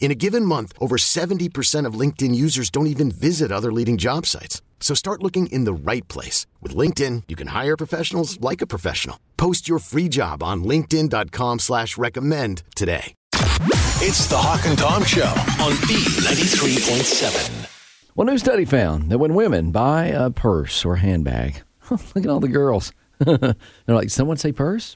In a given month, over 70% of LinkedIn users don't even visit other leading job sites. So start looking in the right place. With LinkedIn, you can hire professionals like a professional. Post your free job on linkedin.com/recommend today. It's the Hawk and Tom Show on B 93.7. Well, a new study found that when women buy a purse or handbag, look at all the girls. They're like, someone say purse?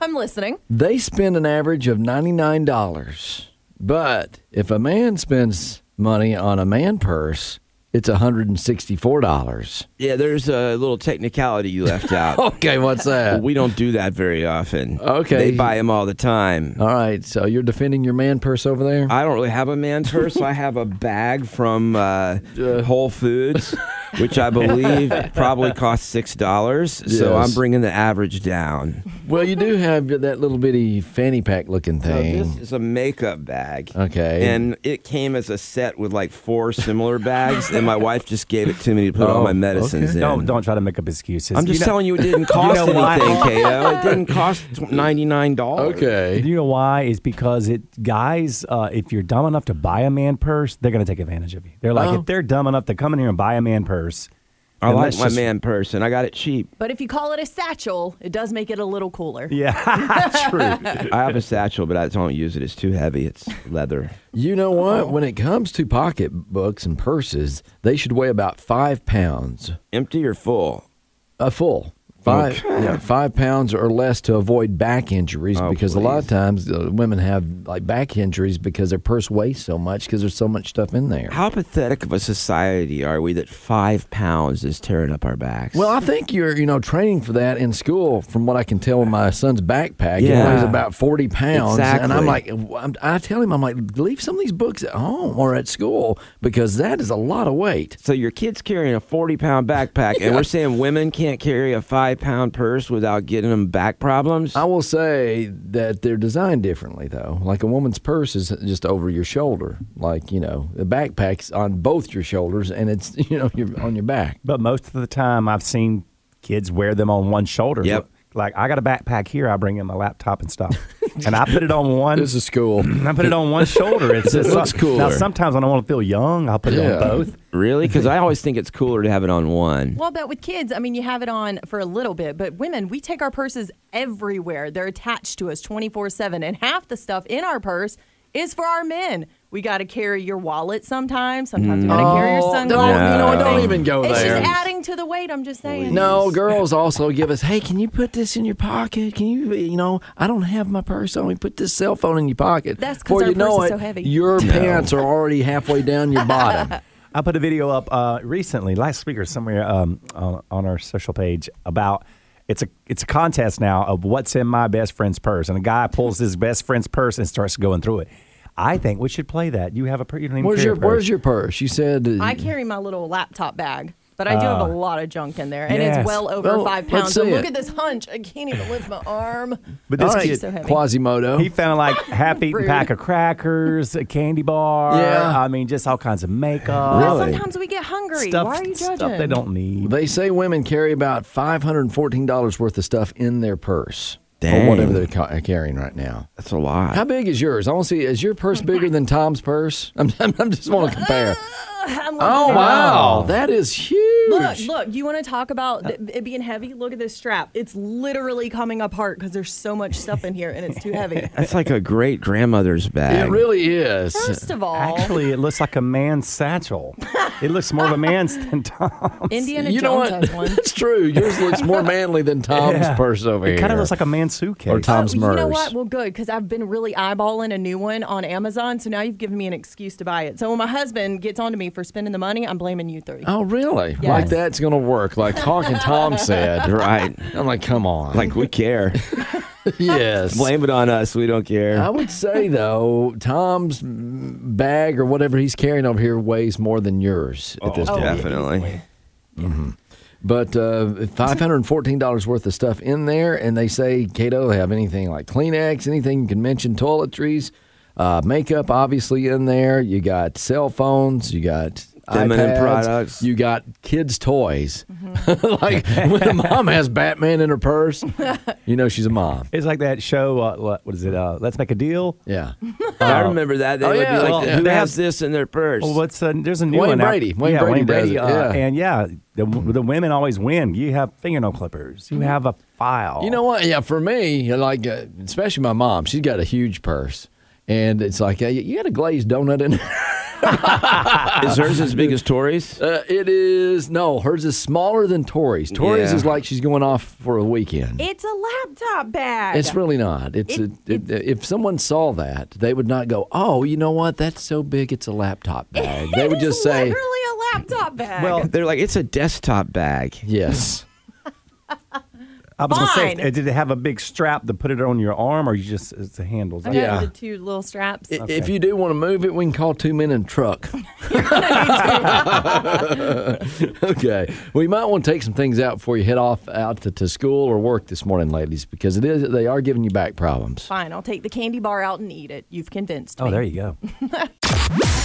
I'm listening. They spend an average of $99. But if a man spends money on a man purse, it's $164. Yeah, there's a little technicality you left out. Okay, what's that? We don't do that very often. Okay. They buy them all the time. All right, so you're defending your man purse over there? I don't really have a man purse. I have a bag from Whole Foods, which I believe probably costs $6. Yes. So I'm bringing the average down. Well, you do have that little bitty fanny pack looking thing. This is a makeup bag. Okay. And it came as a set with like four similar bags. My wife just gave it to me to put all my medicines in. Don't try to make up excuses. I'm just telling you, it didn't cost anything, Kato. It didn't cost $99. Okay. Do you know why? It's because guys, if you're dumb enough to buy a man purse, they're going to take advantage of you. They're like, if they're dumb enough to come in here and buy a man purse. I like my man purse, and I got it cheap. But if you call it a satchel, it does make it a little cooler. Yeah, true. I have a satchel, but I don't use it. It's too heavy. It's leather. You know what? When it comes to pocketbooks and purses, they should weigh about 5 pounds. Empty or full? Full. Yeah, 5 pounds or less to avoid back injuries because a lot of times women have like back injuries because their purse weighs so much because there's so much stuff in there. How pathetic of a society are we that 5 pounds is tearing up our backs? Well, I think you're training for that in school. From what I can tell, with my son's backpack, he weighs about 40 pounds, exactly. And I'm like, I tell him, I'm like, leave some of these books at home or at school because that is a lot of weight. So your kid's carrying a 40-pound backpack, and we're saying women can't carry a 5-pound purse without getting them back problems? I will say that they're designed differently, though. Like a woman's purse is just over your shoulder. Like, the backpack's on both your shoulders, and it's, you're on your back. But most of the time, I've seen kids wear them on one shoulder. Yep. Like, I got a backpack here. I bring in my laptop and stuff. And I put it on one. This is cool. I put it on one shoulder. It looks cool. Now, sometimes when I want to feel young, I'll put it on both. Really? Because I always think it's cooler to have it on one. Well, but with kids, you have it on for a little bit. But women, we take our purses everywhere. They're attached to us 24/7. And half the stuff in our purse is for our men. We got to carry your wallet sometimes. Sometimes you got to carry your sunglasses. Don't even go there. It's just adding to the weight, I'm just saying. Please. No, girls also give us, hey, can you put this in your pocket? Can you, I don't have my purse on me. Put this cell phone in your pocket. That's because our purse is so heavy. Your pants are already halfway down your bottom. I put a video up recently, last week or somewhere on our social page about it's a contest now of what's in my best friend's purse. And a guy pulls his best friend's purse and starts going through it. I think we should play that. You have a purse. You don't even carry a purse. Where's your purse? You said I carry my little laptop bag, but I do have a lot of junk in there, and it's well over 5 pounds. So look at this hunch. I can't even lift my arm. But this kid, so Quasimodo, he found like half-eaten pack of crackers, a candy bar. Yeah, just all kinds of makeup. Really? Well, sometimes we get hungry. Why are you judging? Stuff they don't need. They say women carry about $514 worth of stuff in their purse. Dang. Or whatever they're carrying right now. That's a lot. How big is yours? I want to see, is your purse bigger than Tom's purse? I just want to compare. Oh, wow. That is huge. Look, you want to talk about it being heavy? Look at this strap. It's literally coming apart because there's so much stuff in here and it's too heavy. That's like a great grandmother's bag. It really is. First of all. Actually, it looks like a man's satchel. It looks more of a man's than Tom's. Indiana Jones has one. It's true. Yours looks more manly than Tom's purse over here. It kind of looks like a man's suitcase. Or Tom's Merce. You know what? Well, good, because I've been really eyeballing a new one on Amazon, so now you've given me an excuse to buy it. So when my husband gets onto me for spending the money, I'm blaming you three. Oh, really? Yes. Like that's going to work, like Hawk and Tom said. Right. I'm like, come on. Like, we care. Yes. Blame it on us. We don't care. I would say, though, Tom's bag or whatever he's carrying over here weighs more than yours at this point. Definitely. Yeah. Mm-hmm. But $514 worth of stuff in there, and they say, Cato, they have anything like Kleenex, anything you can mention, toiletries, makeup obviously in there. You got cell phones. You got feminine products. You got kids' toys. Mm-hmm. Like when a mom has Batman in her purse, you know she's a mom. It's like that show, what is it, Let's Make a Deal? Yeah. I remember that. They would be like, who has this in their purse? Well, there's a new one. Wayne Brady. And the women always win. You have fingernail clippers. You have a file. You know what? Yeah, for me, like especially my mom, she's got a huge purse. And it's like, you got a glazed donut in there. Is hers as big as Tori's? It is. No, hers is smaller than Tori's. Tori's is like she's going off for a weekend. It's a laptop bag. It's really not. If someone saw that, they would not go, oh, you know what? That's so big, it's a laptop bag. They would just say. It's literally a laptop bag. Well, they're like, it's a desktop bag. Yes. I was going to say, did it have a big strap to put it on your arm, or it's a handle? Yeah, the two little straps. If you do want to move it, we can call two men in a truck. Okay. Well, you might want to take some things out before you head off out to school or work this morning, ladies, because they are giving you back problems. Fine. I'll take the candy bar out and eat it. You've convinced me. Oh, there you go.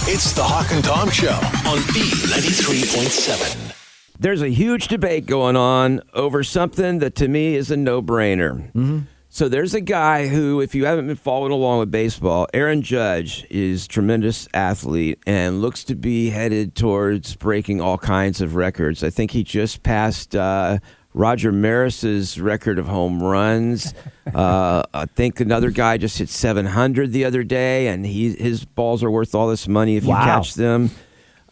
It's the Hawk and Tom Show on B 93.7. There's a huge debate going on over something that to me is a no-brainer. Mm-hmm. So there's a guy who, if you haven't been following along with baseball, Aaron Judge is a tremendous athlete and looks to be headed towards breaking all kinds of records. I think he just passed Roger Maris's record of home runs. I think another guy just hit 700 the other day, and his balls are worth all this money if you catch them.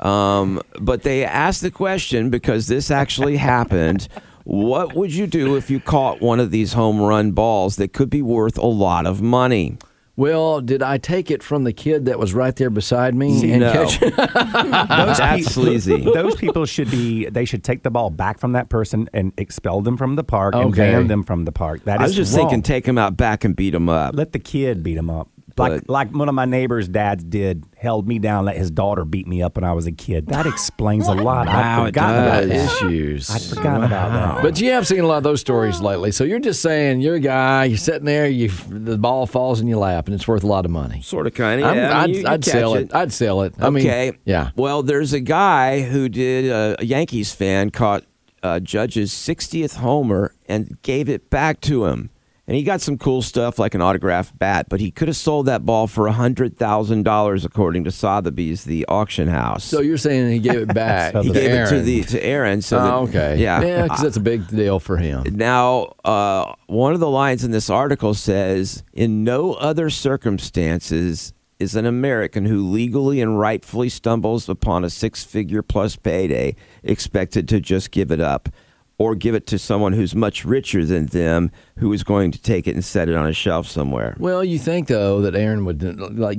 But they asked the question, because this actually happened, what would you do if you caught one of these home run balls that could be worth a lot of money? Well, did I take it from the kid that was right there beside me? No. Catch it? That's sleazy. Those people should take the ball back from that person and expel them from the park and ban them from the park. That is wrong. I was just thinking take them out back and beat them up. Let the kid beat them up. Like one of my neighbor's dads did, held me down, let his daughter beat me up when I was a kid. That explains a lot. Wow, I'd forgotten about issues. I'd forgotten about that. But you have seen a lot of those stories lately. So you're just saying you're a guy, you're sitting there, the ball falls in your lap, and it's worth a lot of money. Sort of, kind of. Yeah, I'd sell it. I'd sell it. I mean, yeah. Well, there's a guy who did a Yankees fan caught Judge's 60th homer and gave it back to him. And he got some cool stuff like an autographed bat, but he could have sold that ball for $100,000, according to Sotheby's, the auction house. So you're saying he gave it back? He gave it to Aaron. So yeah. Yeah, because that's a big deal for him. Now, one of the lines in this article says, in no other circumstances is an American who legally and rightfully stumbles upon a six-figure-plus payday expected to just give it up, or give it to someone who's much richer than them, who is going to take it and set it on a shelf somewhere. Well, you think, though, that Aaron would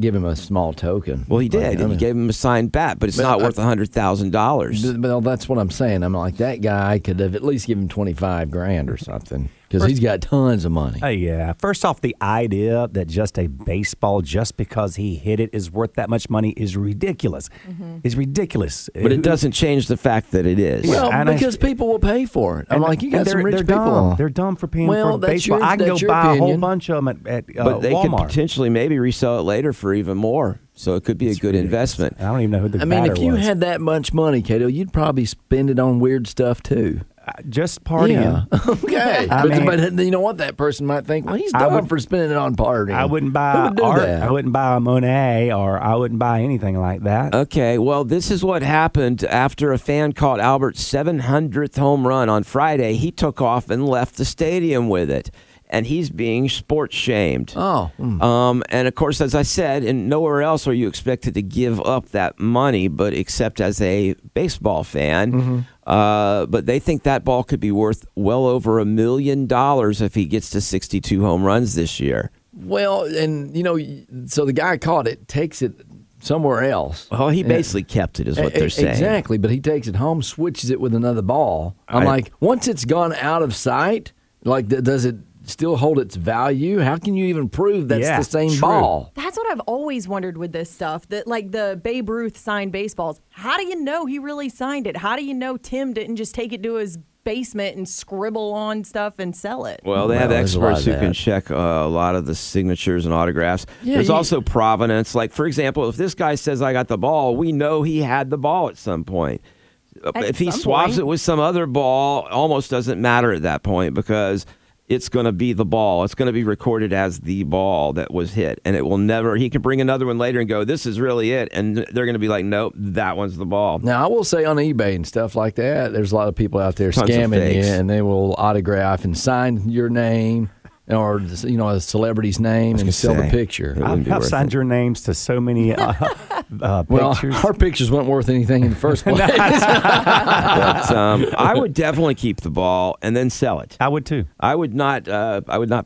give him a small token. Well, he did. He gave him a signed bat, but it's not worth $100,000. Well, that's what I'm saying. I'm like, that guy could have at least given him $25,000 or something, because he's got tons of money. Yeah. First off, the idea that just a baseball, just because he hit it, is worth that much money is ridiculous. Mm-hmm. It's ridiculous. But it doesn't change the fact that it is. Well, because people will pay for it. I'm like, you got some rich people. Dumb. They're dumb for paying for baseball. I can go buy a whole bunch of them at Walmart. But they could potentially maybe resell it later for even more. So it could be a good investment. I don't even know who the batter was. I mean, if you had that much money, Cato, you'd probably spend it on weird stuff, too. Just partying. Yeah. Okay. But you know what? That person might think, well, he's dumb for spending it on partying. I wouldn't buy art. I wouldn't buy a Monet, or I wouldn't buy anything like that. Okay. Well, this is what happened after a fan caught Albert's 700th home run on Friday. He took off and left the stadium with it. And he's being sports shamed. Oh. Mm. And, of course, as I said, and nowhere else are you expected to give up that money, but except as a baseball fan. Mm-hmm. But they think that ball could be worth well over $1 million if he gets to 62 home runs this year. Well, and, you know, so the guy caught it, takes it somewhere else. Well, he basically kept it is what they're saying. Exactly, but he takes it home, switches it with another ball. I'm like, once it's gone out of sight, like, does it still hold its value? How can you even prove that's the same ball? That's what I've always wondered with this stuff, that like the Babe Ruth signed baseballs. How do you know he really signed it? How do you know Tim didn't just take it to his basement and scribble on stuff and sell it? Well, they have experts who can check a lot of the signatures and autographs. Yeah, there's also provenance. Like, for example, if this guy says, I got the ball, we know he had the ball at some point. If he swaps it with some other ball, almost doesn't matter at that point because it's going to be the ball. It's going to be recorded as the ball that was hit. And it will never, he can bring another one later and go, this is really it. And they're going to be like, nope, that one's the ball. Now, I will say on eBay and stuff like that, there's a lot of people out there scamming you, and they will autograph and sign your name or, you know, a celebrity's name and sell the picture. I've signed your names to so many pictures. Well, our pictures weren't worth anything in the first place. But, I would definitely keep the ball and then sell it. I would too. I would not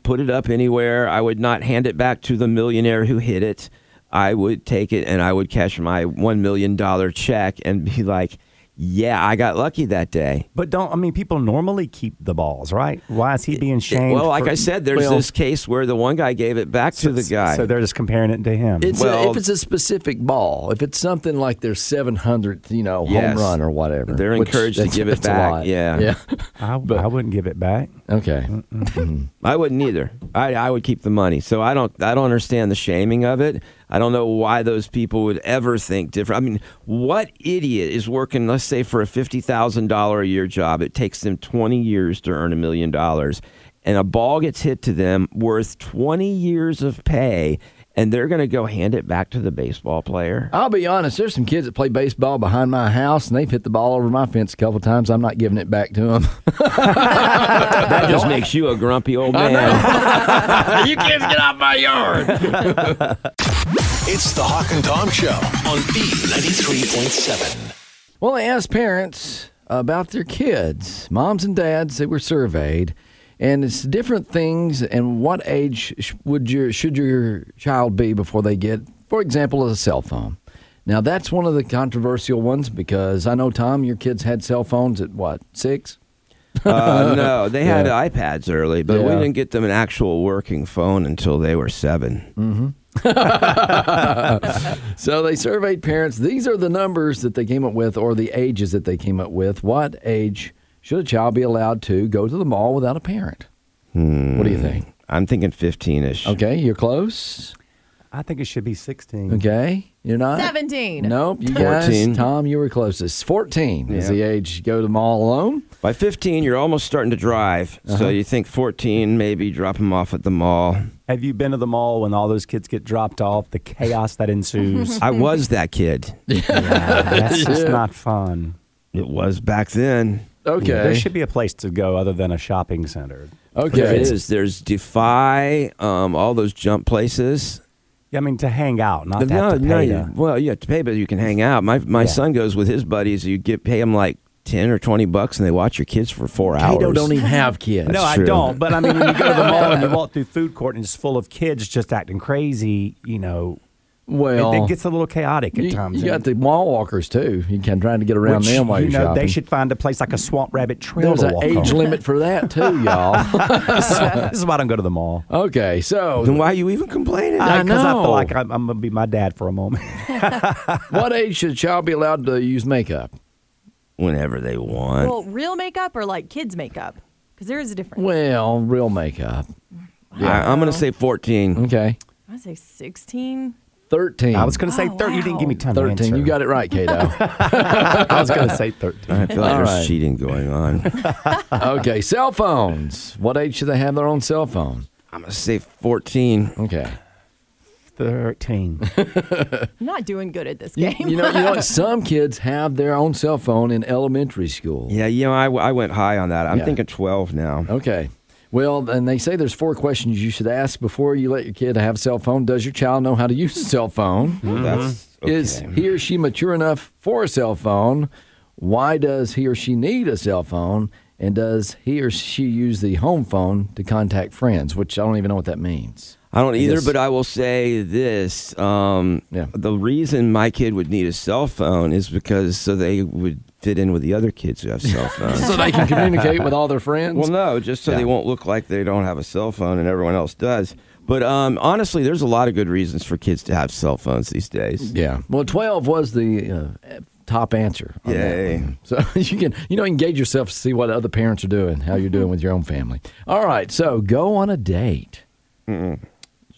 put it up anywhere. I would not hand it back to the millionaire who hit it. I would take it and I would cash my $1 million check and be like, yeah, I got lucky that day. But people normally keep the balls, right? Why is he being shamed? Well, like I said, there's this case where the one guy gave it back to the guy. So they're just comparing it to him. If it's a specific ball, if it's something like their 700th, home run or whatever. They're encouraged to give it back. Yeah. I wouldn't give it back. Okay. I wouldn't either. I would keep the money. So I don't understand the shaming of it. I don't know why those people would ever think different. I mean, what idiot is working, let's say, for a $50,000 a year job? It takes them 20 years to earn $1 million, and a ball gets hit to them worth 20 years of pay, and they're going to go hand it back to the baseball player. I'll be honest, there's some kids that play baseball behind my house, and they've hit the ball over my fence a couple times. I'm not giving it back to them. That just makes you a grumpy old man. You kids get off my yard. It's the Hawk and Tom Show on B 93.7. Well, they asked parents about their kids. Moms and dads, they were surveyed. And it's different things, and what age should your child be before they get, for example, a cell phone? Now, that's one of the controversial ones because I know, Tom, your kids had cell phones at what, 6? No, they had iPads early, but we didn't get them an actual working phone until they were 7. Mm-hmm. So they surveyed parents. These are the numbers that they came up with, or the ages that they came up with. What age should a child be allowed to go to the mall without a parent? What do you think? I'm thinking 15-ish. Okay, you're close. I think it should be 16. Okay, you're not? 17. Nope, you 14. Guys, Tom, you were closest. 14 is the age you go to the mall alone. By 15, you're almost starting to drive. Uh-huh. So you think 14, maybe drop them off at the mall. Have you been to the mall when all those kids get dropped off, the chaos that ensues? I was that kid. That's just not fun. It was back then. Okay. Yeah, there should be a place to go other than a shopping center. Okay. There is. There's Defy, all those jump places. Yeah, I mean, to hang out, not to pay. No, well, you have to pay, but you can hang out. My son goes with his buddies. You pay them like 10 or 20 bucks, and they watch your kids for 4 hours. Kato don't even have kids. No, I don't. But I mean, when you go to the mall and you walk through food court and it's full of kids just acting crazy, Well, it gets a little chaotic at times. You got the mall walkers, too. You can try to get around them while you're shopping. They should find a place like a Swamp Rabbit Trail. There's an age limit for that, too, y'all. This is why I don't go to the mall. Okay, so then why are you even complaining? Because I feel like I'm going to be my dad for a moment. What age should a child be allowed to use makeup? Whenever they want. Well, real makeup or like kids' makeup? Because there is a difference. Well, real makeup. Yeah. I'm going to say 14. Okay. I'm going to say 16. 13. I was going to say 13. Wow. You didn't give me time 13. To answer. You got it right, Kato. I was going to say 13. I feel like there's cheating going on. Okay, cell phones. What age should they have their own cell phone? I'm going to say 14. Okay. 13. Not doing good at this game. you know, some kids have their own cell phone in elementary school. Yeah, you know, I went high on that. I'm thinking 12 now. Okay. Well, and they say there's 4 questions you should ask before you let your kid have a cell phone. Does your child know how to use a cell phone? Mm-hmm. That's okay. Is he or she mature enough for a cell phone? Why does he or she need a cell phone? And does he or she use the home phone to contact friends, which I don't even know what that means. I don't either, but I will say this. The reason my kid would need a cell phone is because so they would fit in with the other kids who have cell phones. So they can communicate with all their friends? Well, no, just so they won't look like they don't have a cell phone and everyone else does. But honestly, there's a lot of good reasons for kids to have cell phones these days. Yeah. Well, 12 was the top answer. Yeah. So you can, engage yourself to see what other parents are doing, how you're doing with your own family. All right. So go on a date. Mm-mm.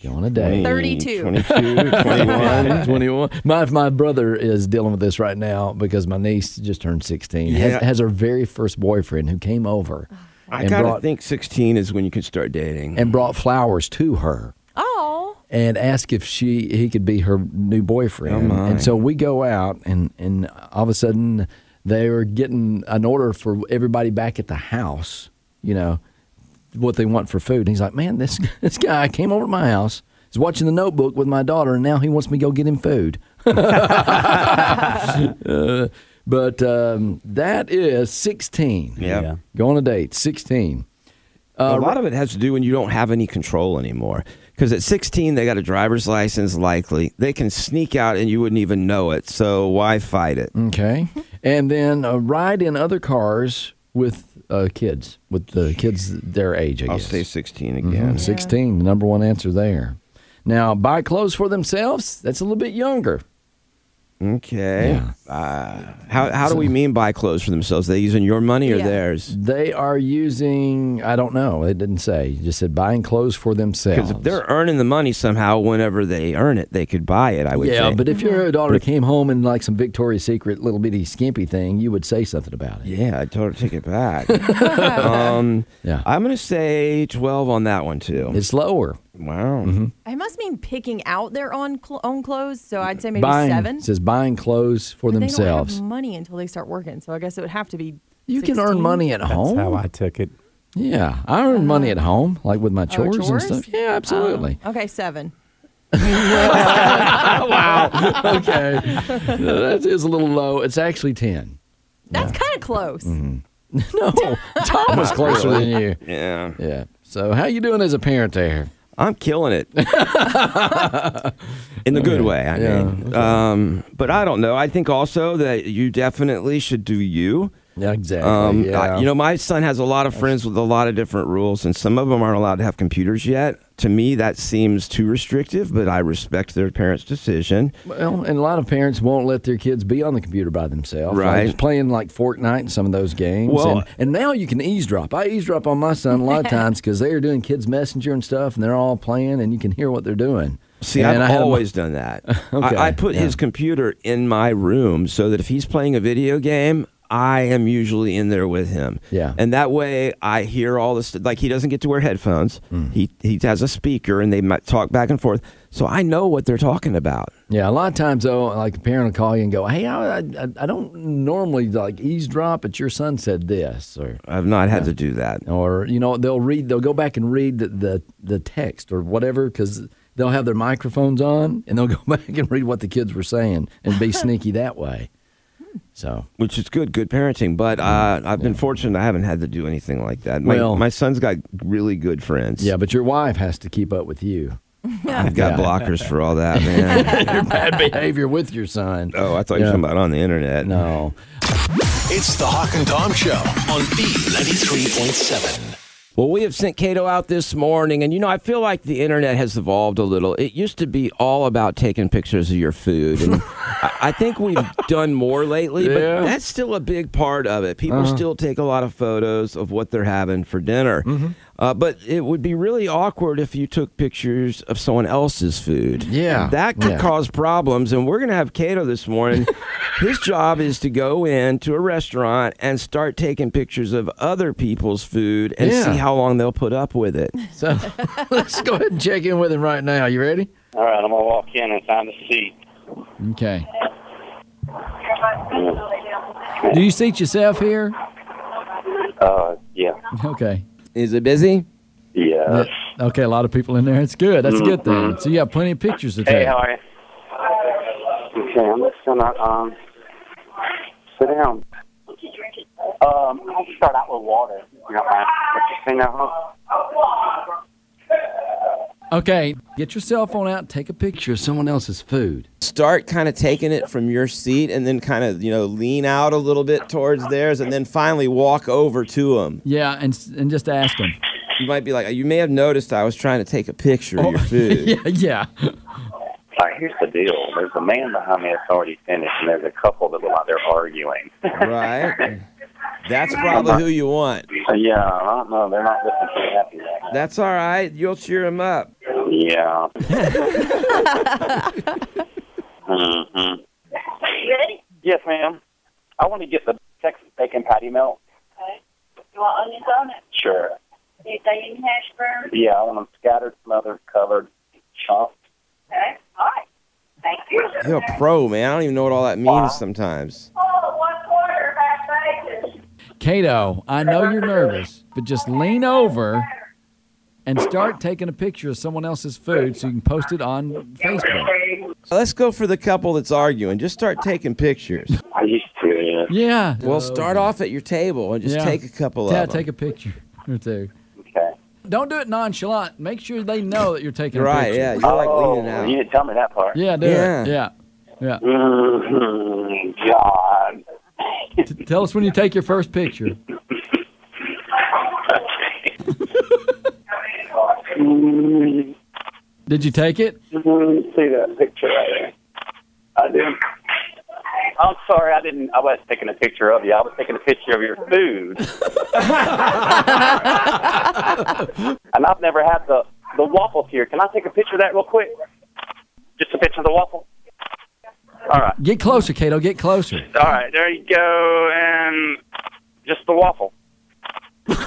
On a day. 32. 22, 21. 21. My brother is dealing with this right now because my niece just turned 16. Yeah. Has her very first boyfriend who came over. I kind of think 16 is when you can start dating. And brought flowers to her. Oh. And asked if he could be her new boyfriend. Oh, and so we go out and all of a sudden they were getting an order for everybody back at the house, what they want for food. And he's like, man, this guy came over to my house, is watching The Notebook with my daughter, and now he wants me to go get him food. but that is 16. Yeah. Go on a date, 16. A lot of it has to do when you don't have any control anymore. Because at 16, they got a driver's license, likely. They can sneak out and you wouldn't even know it, so why fight it? Okay. And then ride in other cars with the kids their age, I guess. I'll say 16 again. Mm-hmm. Yeah. 16, the number one answer there. Now, buy clothes for themselves, that's a little bit younger. Okay. Yeah. How do we mean buy clothes for themselves? Are they using your money or theirs? They are using, I don't know, it didn't say. It just said buying clothes for themselves. Because if they're earning the money somehow, whenever they earn it, they could buy it, I would think. Yeah, but if your daughter came home in like some Victoria's Secret little bitty skimpy thing, you would say something about it. Yeah, I'd totally take it back. I'm going to say 12 on that one, too. It's lower. Wow. Mm-hmm. I must mean picking out their own clothes, so I'd say maybe 7. It says buying clothes for themselves. They don't have money until they start working, so I guess it would have to be 16. You can earn money at home. That's how I took it. Yeah, I earn money at home, like with my chores and stuff. Yeah, absolutely. Okay, 7. Wow. Okay. That is a little low. It's actually 10. That's kind of close. Mm-hmm. No, Tom was closer than you. Yeah. Yeah. So how you doing as a parent there? I'm killing it. In the good way, I mean. Okay. But I don't know. I think also that you definitely should do you. Yeah, exactly. My son has a lot of friends with a lot of different rules, and some of them aren't allowed to have computers yet. To me, that seems too restrictive, but I respect their parents' decision. Well, and a lot of parents won't let their kids be on the computer by themselves. Right. They're just playing like Fortnite and some of those games. Well, and now you can eavesdrop. I eavesdrop on my son a lot of times because they are doing kids' messenger and stuff, and they're all playing, and you can hear what they're doing. See, I've always done that. Okay. I put his computer in my room so that if he's playing a video game, I am usually in there with him. Yeah. And that way I hear all this. Like, he doesn't get to wear headphones. Mm. He has a speaker, and they might talk back and forth. So I know what they're talking about. Yeah, a lot of times, though, like a parent will call you and go, hey, I don't normally like eavesdrop, but your son said this. Or I've not had to do that. Or, they'll go back and read the text or whatever because they'll have their microphones on, and they'll go back and read what the kids were saying and be sneaky that way. So, which is good parenting, but I've been fortunate I haven't had to do anything like that. My son's got really good friends. Yeah, but your wife has to keep up with you. I've got blockers for all that, man. Your bad behavior with your son. Oh, I thought you were talking about on the internet. No. It's the Hawk and Tom Show on B 93.7. Well, we have sent Kato out this morning, and I feel like the internet has evolved a little. It used to be all about taking pictures of your food, and I think we've done more lately, but that's still a big part of it. People still take a lot of photos of what they're having for dinner. Mm-hmm. But it would be really awkward if you took pictures of someone else's food. Yeah. And that could cause problems. And we're going to have Cato this morning. His job is to go into a restaurant and start taking pictures of other people's food and see how long they'll put up with it. So let's go ahead and check in with him right now. You ready? All right. I'm going to walk in and find a seat. Okay. Do you seat yourself here? Yeah. Okay. Is it busy? Yes. Okay, a lot of people in there. It's good. That's a good thing. So you have plenty of pictures to take. Hey, how are you? Okay, I'm just going to sit down. I'll start out with water. You know, okay, get your cell phone out and take a picture of someone else's food. Start kind of taking it from your seat and then kind of, you know, lean out a little bit towards theirs and then finally walk over to them. Yeah, and just ask them. You might be like, you may have noticed I was trying to take a picture of your food. Yeah. All right, here's the deal. There's a man behind me that's already finished, and there's a couple that are out there arguing. Right. That's probably who you want. Yeah, I don't know. They're not looking too happy right now. That's all right. You'll cheer them up. Yeah. You ready? Yes, ma'am. I want to get the Texas bacon patty melt. Okay. You want onions on it? Sure. You think hash browns? Yeah, I want them scattered, smothered, covered, chopped. Okay. All right. Thank you. You're a pro, man. I don't even know what all that means sometimes. Oh, 1/4 half bacon. Cato, I know you're nervous, but just lean over and start taking a picture of someone else's food so you can post it on Facebook. Let's go for the couple that's arguing. Just start taking pictures. Are you serious? Yeah. Well, start off at your table and just take a couple of them. Yeah, take a picture or two. Okay. Don't do it nonchalant. Make sure they know that you're taking a picture. Right, yeah. You're like leaning out. You didn't tell me that part. Yeah, do it. Yeah. Mm-hmm, God. Tell us when you take your first picture. Did you take it? See that picture right there? I did. I'm sorry, I wasn't taking a picture of you. I was taking a picture of your food. And I've never had the waffles here. Can I take a picture of that real quick? Just a picture of the waffle? All right. Get closer, Cato. Get closer. All right. There you go. And just the waffle. Look.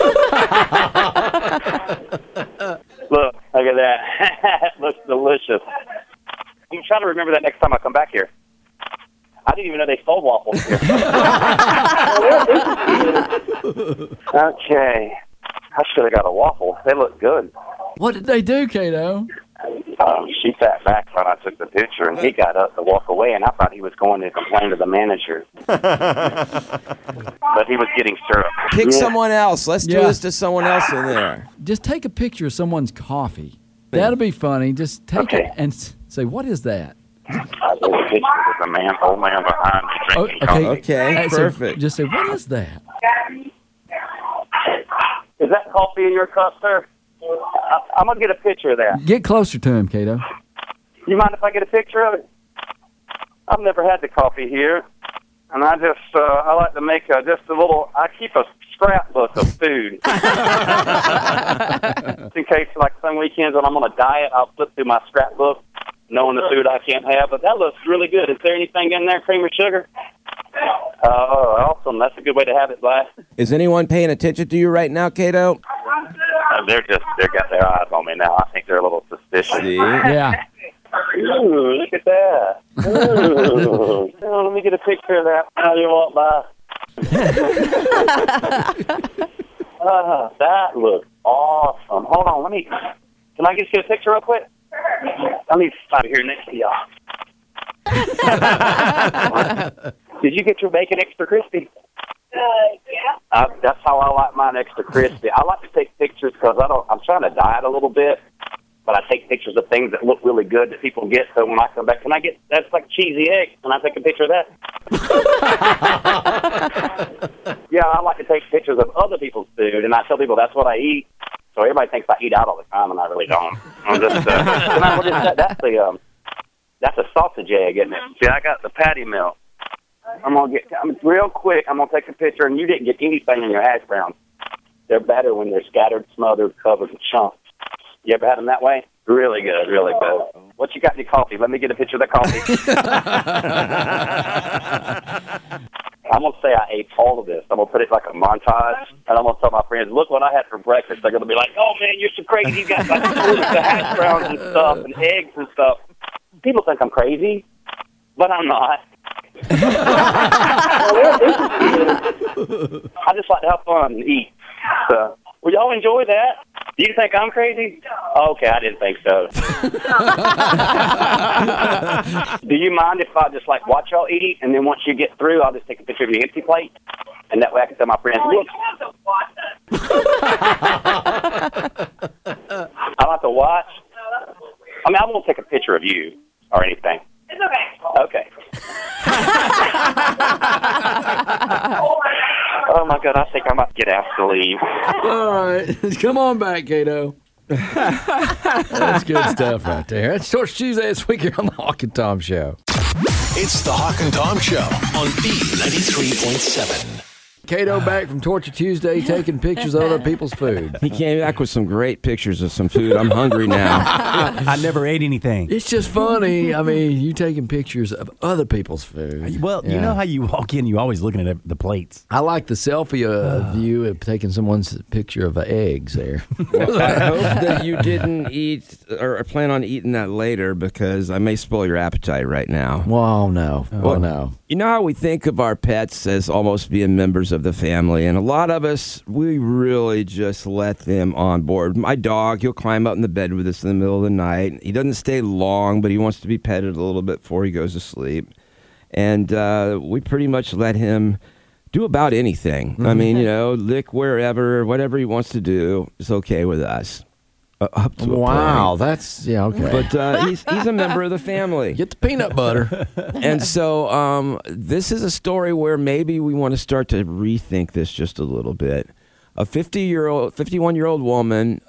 Look at that. It looks delicious. I'm trying to remember that next time I come back here. I didn't even know they sold waffles here. Okay. I should have got a waffle. They look good. What did they do, Cato? She sat back when I took the picture, and he got up to walk away, and I thought he was going to complain to the manager. But he was getting stirred up. Pick someone else. Let's do this to someone else in there. Just take a picture of someone's coffee. That'll be funny. Just take it and say, what is that? I took a picture of the old man behind me drinking coffee. Okay, perfect. So just say, what is that? Is that coffee in your cup, sir? I'm going to get a picture of that. Get closer to him, Cato. You mind if I get a picture of it? I've never had the coffee here, and I just, I like to make I keep a scrapbook of food. Just in case, like some weekends when I'm on a diet, I'll flip through my scrapbook, knowing the food I can't have, but that looks really good. Is there anything in there, cream or sugar? Awesome. That's a good way to have it, Blythe. Is anyone paying attention to you right now, Cato? They got their eyes on me now. I think they're a little suspicious. See? Yeah. Ooh, look at that. Ooh. Oh, let me get a picture of that. How do you walk by? That looks awesome. Hold on, can I just get a picture real quick? I need to stop here next to y'all. Did you get your bacon extra crispy? Yeah. That's how I like mine extra crispy. I like to take pictures because I'm trying to diet a little bit, but I take pictures of things that look really good that people get. So when I come back, that's like cheesy egg. Can I take a picture of that? Yeah, I like to take pictures of other people's food, and I tell people that's what I eat. So everybody thinks I eat out all the time, and I really don't. I'm just that's a sausage egg, isn't it? See, I got the patty melt. I'm going to real quick, I'm going to take a picture, and you didn't get anything in your hash brown. They're better when they're scattered, smothered, covered in chunks. You ever had them that way? Really good, really good. What you got in your coffee? Let me get a picture of that coffee. I'm going to say I ate all of this. I'm going to put it like a montage, and I'm going to tell my friends, look what I had for breakfast. They're going to be like, oh, man, you're so crazy. You got like the hash browns and stuff and eggs and stuff. People think I'm crazy, but I'm not. I just like to have fun and eat. So, will y'all enjoy that? Do you think I'm crazy? Okay, I didn't think so. Do you mind if I just like watch y'all eat, and then once you get through, I'll just take a picture of the empty plate, and that way I can tell my friends, look. I like to watch. I mean, I won't take a picture of you or anything. It's okay. Okay. Oh, my God, I think I might get asked to leave. All right. Come on back, Kato. That's good stuff right there. It's Torch Tuesday this week here on the Hawk and Tom Show. It's the Hawk and Tom Show on B 93.7. Kato back from Torture Tuesday taking pictures of other people's food. He came back with some great pictures of some food. I'm hungry now. I never ate anything. It's just funny. I mean, you taking pictures of other people's food. Well, yeah. You know how you walk in, you're always looking at the plates. I like the selfie of you of taking someone's picture of eggs there. Well, I hope that you didn't eat or plan on eating that later because I may spoil your appetite right now. Well, no. Well, no. You know how we think of our pets as almost being members of the family, and a lot of us, we really just let them on board. My dog, he'll climb up in the bed with us in the middle of the night. He doesn't stay long, but he wants to be petted a little bit before he goes to sleep, and we pretty much let him do about anything. Mm-hmm. I mean, you know, lick wherever, whatever he wants to do is okay with us. Up to wow, that's, yeah, okay. But he's a member of the family. Get the peanut butter. And so this is a story where maybe we want to start to rethink this just a little bit. A 51-year-old woman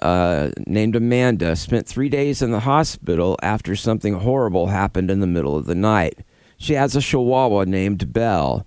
named Amanda spent 3 days in the hospital after something horrible happened in the middle of the night. She has a Chihuahua named Belle,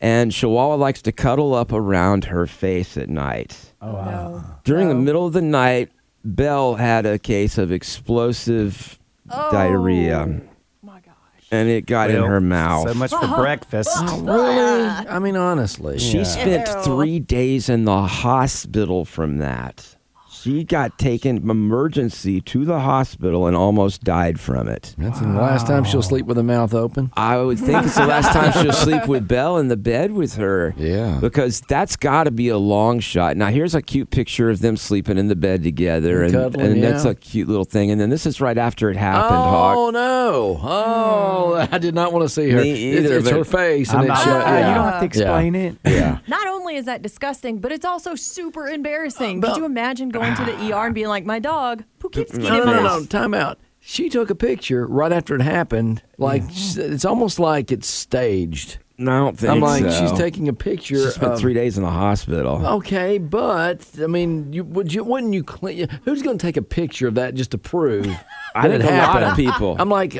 and Chihuahua likes to cuddle up around her face at night. Oh, wow. During the middle of the night, Belle had a case of explosive diarrhea. My gosh. And it got in her mouth. So much for breakfast. Really? I mean, honestly. She spent 3 days in the hospital from that. She got taken emergency to the hospital and almost died from it. That's the last time she'll sleep with her mouth open. I would think it's the last time she'll sleep with Belle in the bed with her. Yeah. Because that's got to be a long shot. Now, here's a cute picture of them sleeping in the bed together. And that's a cute little thing. And then this is right after it happened, Hawk. Oh, no. Oh, I did not want to see her. Me either. It's her face. And you don't have to explain it. Yeah. Not only is that disgusting, but it's also super embarrassing. Could you imagine going to the ER and being like, my dog, who keeps getting this? No, time out. She took a picture right after it happened. Like, it's almost like it's staged. No, I don't think so. I'm like, she's taking a picture. She spent 3 days in the hospital. Okay, but, I mean, wouldn't you clean? Who's going to take a picture of that just to prove that it happened? I think a lot of people. I'm like,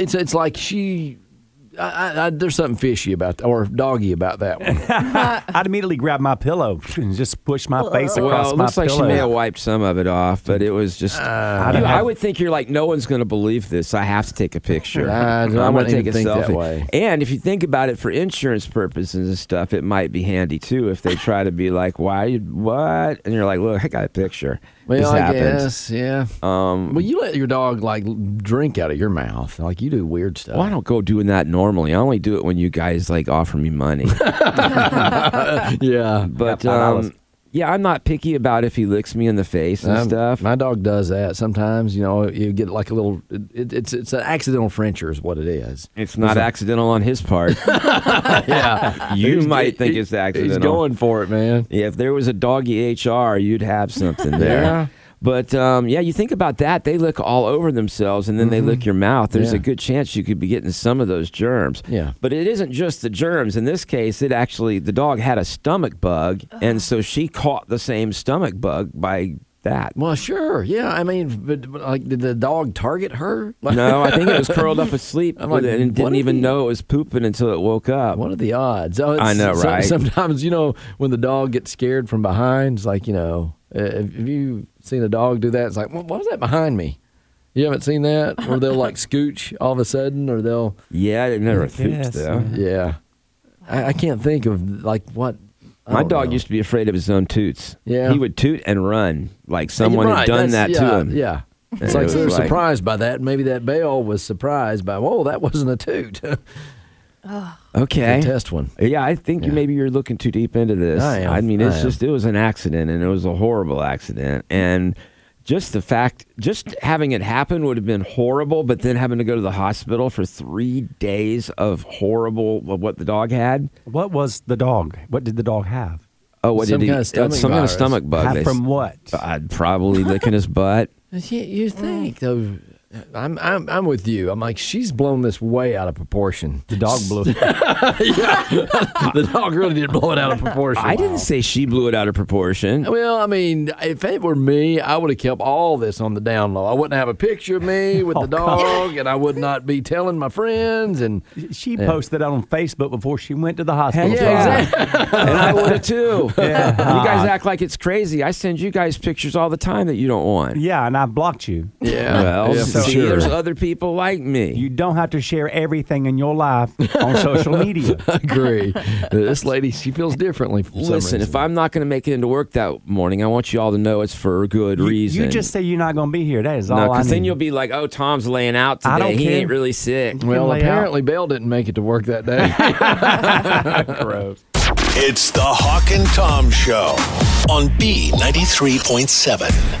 it's like she... there's something fishy about that, or doggy about that one. I'd immediately grab my pillow and just push my face across my pillow. Well, it looks like she may have wiped some of it off, but it was just... I would think you're like, no one's going to believe this. I have to take a picture. I'm going to take a selfie. That way. And if you think about it for insurance purposes and stuff, it might be handy, too, if they try to be like, why, what? And you're like, look, I got a picture. Well, this happened. Guess, yeah. Well, you let your dog, like, drink out of your mouth. Like, you do weird stuff. Well, I don't go doing that normally. I only do it when you guys, like, offer me money. Yeah. But, I'm not picky about if he licks me in the face and stuff. My dog does that. Sometimes, you know, you get, like, a little... It's an accidental Frencher is what it is. It's not accidental on his part. Yeah. You might think it's accidental. He's going for it, man. Yeah, if there was a doggy HR, you'd have something there. Yeah. But, you think about that. They lick all over themselves, and then they lick your mouth. There's a good chance you could be getting some of those germs. Yeah. But it isn't just the germs. In this case, the dog had a stomach bug, and so she caught the same stomach bug by that. Well, sure. Yeah. I mean, but like, did the dog target her? No, I think it was curled up asleep and didn't even know it was pooping until it woke up. What are the odds? Oh, I know, right? Sometimes, you know, when the dog gets scared from behind, it's like, you know, have you seen a dog do that? It's like, well, what was that behind me? You haven't seen that? Or they'll like scooch all of a sudden, or they'll... Yeah, I never pooped though. Yeah. I can't think of like what... My dog used to be afraid of his own toots. Yeah. He would toot and run, like someone had done that to him. Yeah. It's like they're surprised by that. Maybe that Belle was surprised by, whoa, that wasn't a toot. Okay. Test one. Yeah, I think maybe you're looking too deep into this. I am. I mean, it's just, it was an accident, and it was a horrible accident. And just the fact, just having it happen would have been horrible, but then having to go to the hospital for 3 days of horrible, of what the dog had. What was the dog? What did the dog have? Oh, what did he? Some kind of stomach bug. From what? I'd probably licking his butt. You think, though. I'm with you. I'm like, she's blown this way out of proportion. The dog blew it. The dog really did blow it out of proportion. I didn't say she blew it out of proportion. Well, I mean, if it were me, I would have kept all this on the down low. I wouldn't have a picture of me with the dog, and I would not be telling my friends. And she posted that on Facebook before she went to the hospital. Yeah, exactly. And I would have, too. Yeah. You guys act like it's crazy. I send you guys pictures all the time that you don't want. Yeah, and I've blocked you. Yeah. Well, see, sure. There's other people like me. You don't have to share everything in your life on social media. I agree. This lady, she feels differently. Listen, if I'm not going to make it into work that morning, I want you all to know it's for a good reason. You just say you're not going to be here. That is all I need. Because then you'll be like, oh, Tom's laying out today. I don't care. Ain't really sick. Well, apparently Belle didn't make it to work that day. Gross. It's the Hawk and Tom Show on B 93.7.